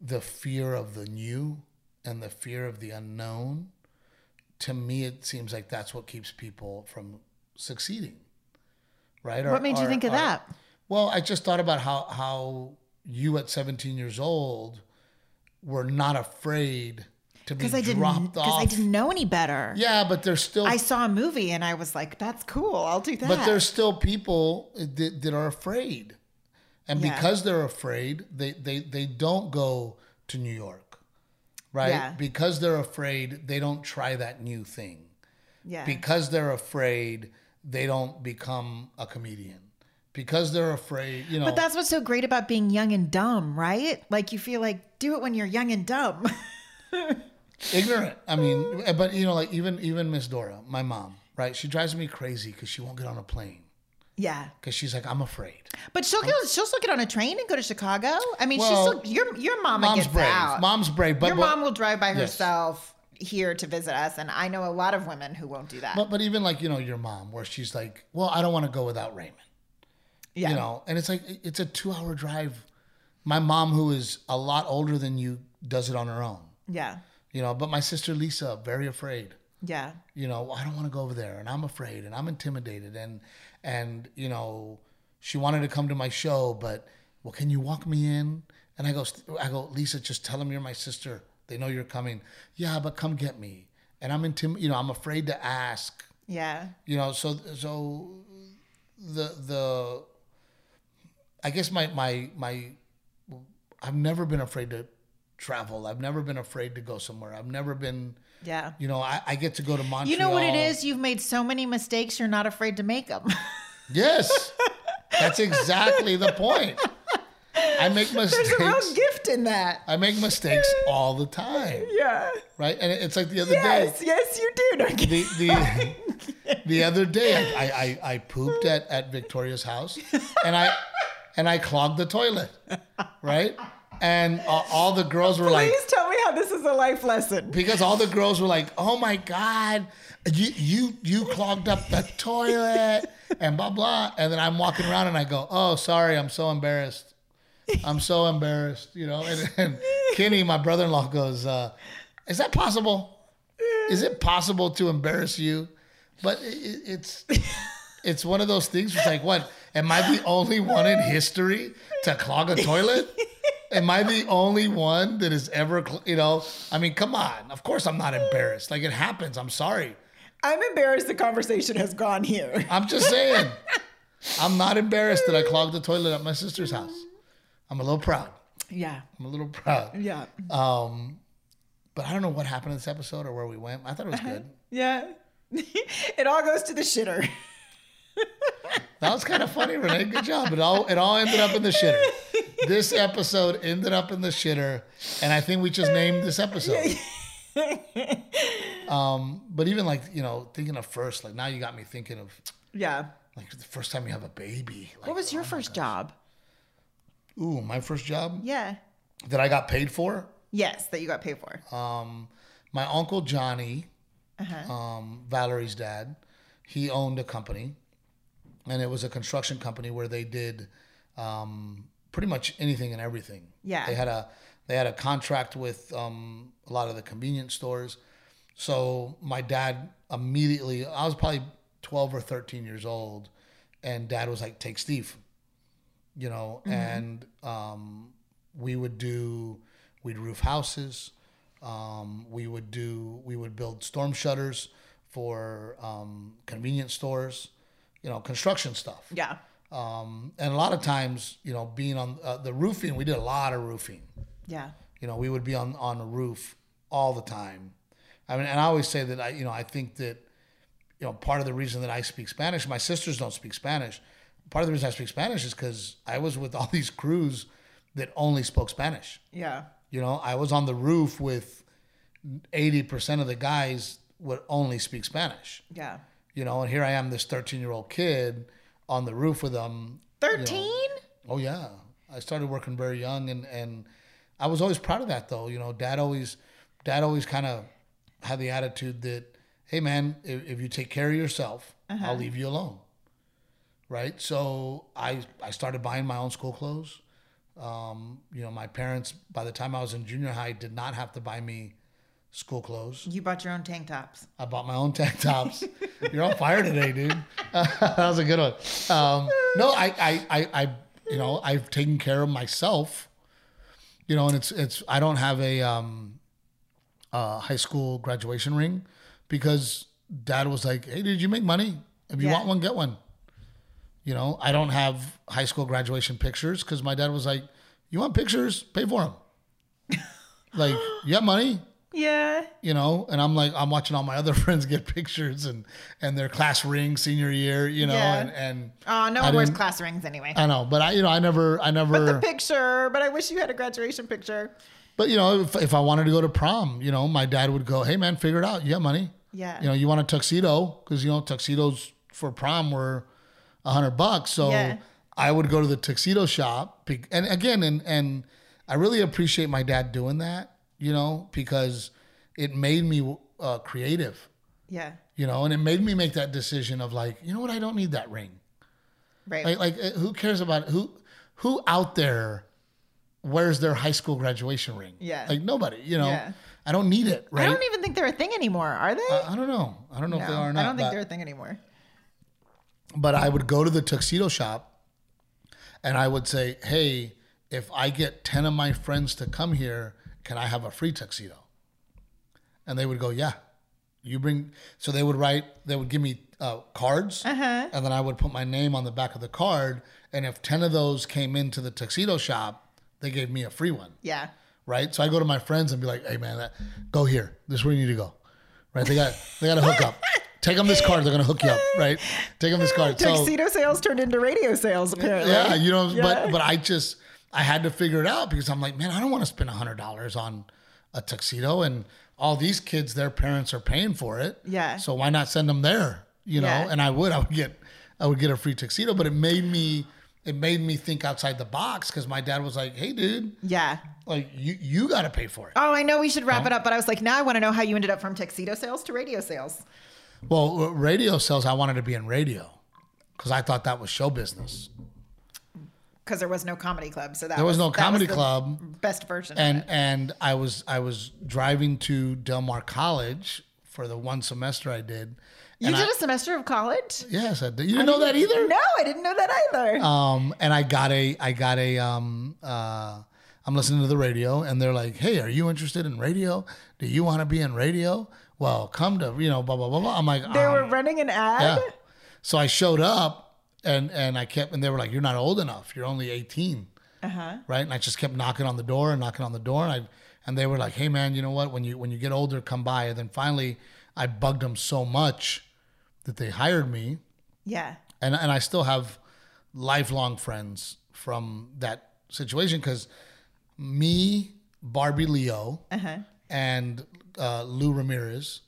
the fear of the new and the fear of the unknown, to me, it seems like that's what keeps people from succeeding. Right? What our, made you our, think of our, that? Well, I just thought about how, how, you at seventeen years old were not afraid to be I dropped off. Because I didn't know any better. Yeah, but there's still... I saw a movie and I was like, that's cool. I'll do that. But there's still people that, that are afraid. And yeah. because they're afraid, they, they, they don't go to New York, right? Yeah. Because they're afraid, they don't try that new thing. Yeah. Because they're afraid, they don't become a comedian. Because they're afraid, you know. But that's what's so great about being young and dumb, right? Like, you feel like, do it when you're young and dumb. Ignorant. I mean, but, you know, like, even even Miss Dora, my mom, right? She drives me crazy because she won't get on a plane. Yeah. Because she's like, I'm afraid. But she'll get, she'll still get on a train and go to Chicago. I mean, well, she's still, your, your mama mom's gets brave. out. Mom's brave. But, your but, mom will drive by herself yes. here to visit us. And I know a lot of women who won't do that. But, but even, like, you know, your mom, where she's like, well, I don't want to go without Raymond. Yeah. You know, and it's like, it's a two hour drive. My mom, who is a lot older than you, does it on her own. Yeah. You know, but my sister Lisa, very afraid. Yeah. You know, I don't want to go over there, and I'm afraid, and I'm intimidated, and, and, you know, she wanted to come to my show, but, well, can you walk me in? And I go, I go, Lisa, just tell them you're my sister. They know you're coming. Yeah, but come get me. And I'm intim, you know, I'm afraid to ask. Yeah. You know, so, so the, the, I guess my, my, my, I've never been afraid to travel. I've never been afraid to go somewhere. I've never been, yeah. you know, I, I get to go to Montreal. You know what it is? You've made so many mistakes, you're not afraid to make them. Yes. That's exactly the point. I make mistakes. There's a real gift in that. I make mistakes all the time. Yeah. Right? And it's like the other yes, day. Yes, yes, you do. No, the, the, the other day, I, I, I pooped at, at Victoria's house, and I... And I clogged the toilet, right? And uh, all the girls were Please like... Please tell me how this is a life lesson. Because all the girls were like, oh, my God, you you you clogged up the toilet and blah, blah. And then I'm walking around and I go, oh, sorry, I'm so embarrassed. I'm so embarrassed, you know? And, and Kenny, my brother-in-law, goes, uh, is that possible? Is it possible to embarrass you? But it, it's... It's one of those things where it's like, what? Am I the only one in history to clog a toilet? Am I the only one that has ever, cl- you know? I mean, come on. Of course I'm not embarrassed. Like, it happens. I'm sorry. I'm embarrassed the conversation has gone here. I'm just saying. I'm not embarrassed that I clogged the toilet at my sister's house. I'm a little proud. Yeah. I'm a little proud. Yeah. Um, but I don't know what happened in this episode or where we went. I thought it was good. Yeah. It all goes to the shitter. That was kind of funny, Renee. Good job. It all it all ended up in the shitter. This episode ended up in the shitter, and I think we just named this episode. Um, but even like, you know, thinking of first, like now you got me thinking of yeah, like the first time you have a baby. Like, what was your oh first job? Ooh, my first job? Yeah. That I got paid for? Yes, that you got paid for. Um, my uncle Johnny, uh-huh. um, Valerie's dad, he owned a company. And it was a construction company where they did um, pretty much anything and everything. Yeah. They had a they had a contract with um, a lot of the convenience stores. So my dad immediately, I was probably twelve or thirteen years old. And Dad was like, take Steve, you know, mm-hmm. and um, we would do, we'd roof houses. Um, we would do, we would build storm shutters for um, convenience stores, you know, construction stuff. Yeah. Um, and a lot of times, you know, being on uh, the roofing, we did a lot of roofing. Yeah. You know, we would be on, on the roof all the time. I mean, and I always say that, I, you know, I think that, you know, part of the reason that I speak Spanish, my sisters don't speak Spanish. Part of the reason I speak Spanish is because I was with all these crews that only spoke Spanish. Yeah. You know, I was on the roof with eighty percent of the guys would only speak Spanish. Yeah. You know, and here I am, this thirteen-year-old kid on the roof with them. thirteen? You know. Oh, yeah. I started working very young, and, and I was always proud of that, though. You know, Dad always, Dad always kind of had the attitude that, hey, man, if, if you take care of yourself, uh-huh. I'll leave you alone. Right? So I, I started buying my own school clothes. Um, you know, my parents, by the time I was in junior high, did not have to buy me school clothes. You bought your own tank tops. I bought my own tank tops. You're on fire today, dude. That was a good one. Um, no, I, I, I, I, you know, I've taken care of myself, you know, and it's, it's, I don't have a, um, uh, high school graduation ring because Dad was like, hey, did you make money? If you yeah. want one, get one. You know, I don't have high school graduation pictures because my dad was like, you want pictures? Pay for them. Like, you have money? Yeah. You know, and I'm like, I'm watching all my other friends get pictures and, and their class ring senior year, you know, yeah. and, and. Oh, no one wears class rings anyway. I know, but I, you know, I never, I never. But the picture, but I wish you had a graduation picture. But, you know, if, if I wanted to go to prom, you know, my dad would go, hey, man, figure it out. You have money. Yeah. You know, you want a tuxedo because, you know, tuxedos for prom were a hundred bucks. So yeah. I would go to the tuxedo shop. And again, and, and I really appreciate my dad doing that, you know, because it made me uh, creative. Yeah. You know, and it made me make that decision of like, you know what? I don't need that ring. Right. Like, like who cares about it? Who, who out there wears their high school graduation ring? Yeah. Like nobody, you know, yeah. I don't need it. Right. I don't even think they're a thing anymore. Are they? I, I don't know. I don't know no, if they are or not. I don't think but, they're a thing anymore. But I would go to the tuxedo shop and I would say, hey, if I get ten of my friends to come here, can I have a free tuxedo? And they would go, yeah, you bring. So they would write, they would give me uh, cards uh-huh. and then I would put my name on the back of the card. And if ten of those came into the tuxedo shop, they gave me a free one. Yeah. Right. So I go to my friends and be like, hey, man, that, go here. This is where you need to go. Right. They got, they got to hook up. Take them this card. They're going to hook you up, right? Take them this card. Tuxedo so, sales turned into radio sales, apparently. Yeah, you know, yeah. but but I just, I had to figure it out because I'm like, man, I don't want to spend one hundred dollars on a tuxedo. And all these kids, their parents are paying for it. Yeah. So why not send them there, you know? Yeah. And I would, I would get, I would get a free tuxedo, but it made me, it made me think outside the box because my dad was like, hey, dude. Yeah. Like, you, you got to pay for it. Oh, I know we should wrap you know? it up, but I was like, now I want to know how you ended up from tuxedo sales to radio sales. Well, radio sales, I wanted to be in radio because I thought that was show business. Because there was no comedy club, so that there was, was no comedy was club. Best version. And of it. and I was I was driving to Del Mar College for the one semester I did. You did I, a semester of college? Yes, I did. You didn't I know didn't, that either? No, I didn't know that either. Um, and I got a I got a um uh, I'm listening to the radio, and they're like, "Hey, are you interested in radio? Do you want to be in radio?" Well, come to, you know, blah, blah, blah, blah. I'm like, they um, were running an ad. Yeah. So I showed up and, and I kept, and they were like, you're not old enough. You're only eighteen. Uh-huh. Right. And I just kept knocking on the door and knocking on the door. And I, and they were like, hey man, you know what? When you, when you get older, come by. And then finally I bugged them so much that they hired me. Yeah. And, and I still have lifelong friends from that situation. Cause me, Barbie Leo uh-huh. and Uh, Lou Ramirez,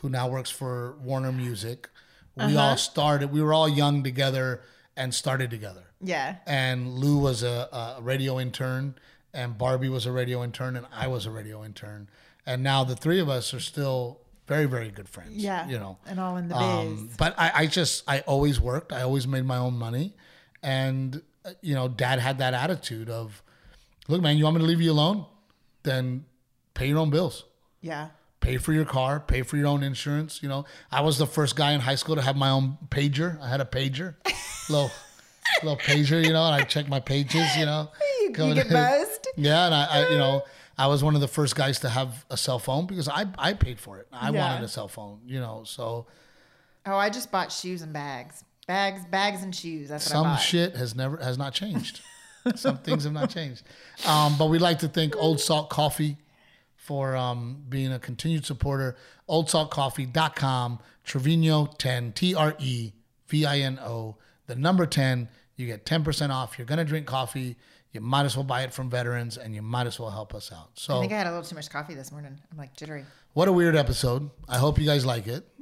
who now works for Warner Music. We uh-huh. all started, we were all young together and started together. Yeah. And Lou was a, a radio intern and Barbie was a radio intern and I was a radio intern. And now the three of us are still very, very good friends. Yeah. You know. And all in the biz. Um, but I, I just, I always worked. I always made my own money. And, you know, Dad had that attitude of, look, man, you want me to leave you alone? Then pay your own bills. Yeah. Pay for your car, pay for your own insurance. You know, I was the first guy in high school to have my own pager. I had a pager. little little pager, you know, and I check my pages, you know. You, you get buzzed. Yeah, and I, I, you know, I was one of the first guys to have a cell phone because I, I paid for it. I yeah. wanted a cell phone, you know, so. Oh, I just bought shoes and bags. Bags, bags and shoes. That's what some I bought. Shit has never has not changed. Some things have not changed. Um, but we like to thank Old Salt Coffee for um, being a continued supporter. Old Salt Coffee dot com, Trevino ten, T R E V I N O, the number ten. You get ten percent off. You're going to drink coffee. You might as well buy it from veterans, and you might as well help us out. So I think I had a little too much coffee this morning. I'm like jittery. What a weird episode. I hope you guys like it.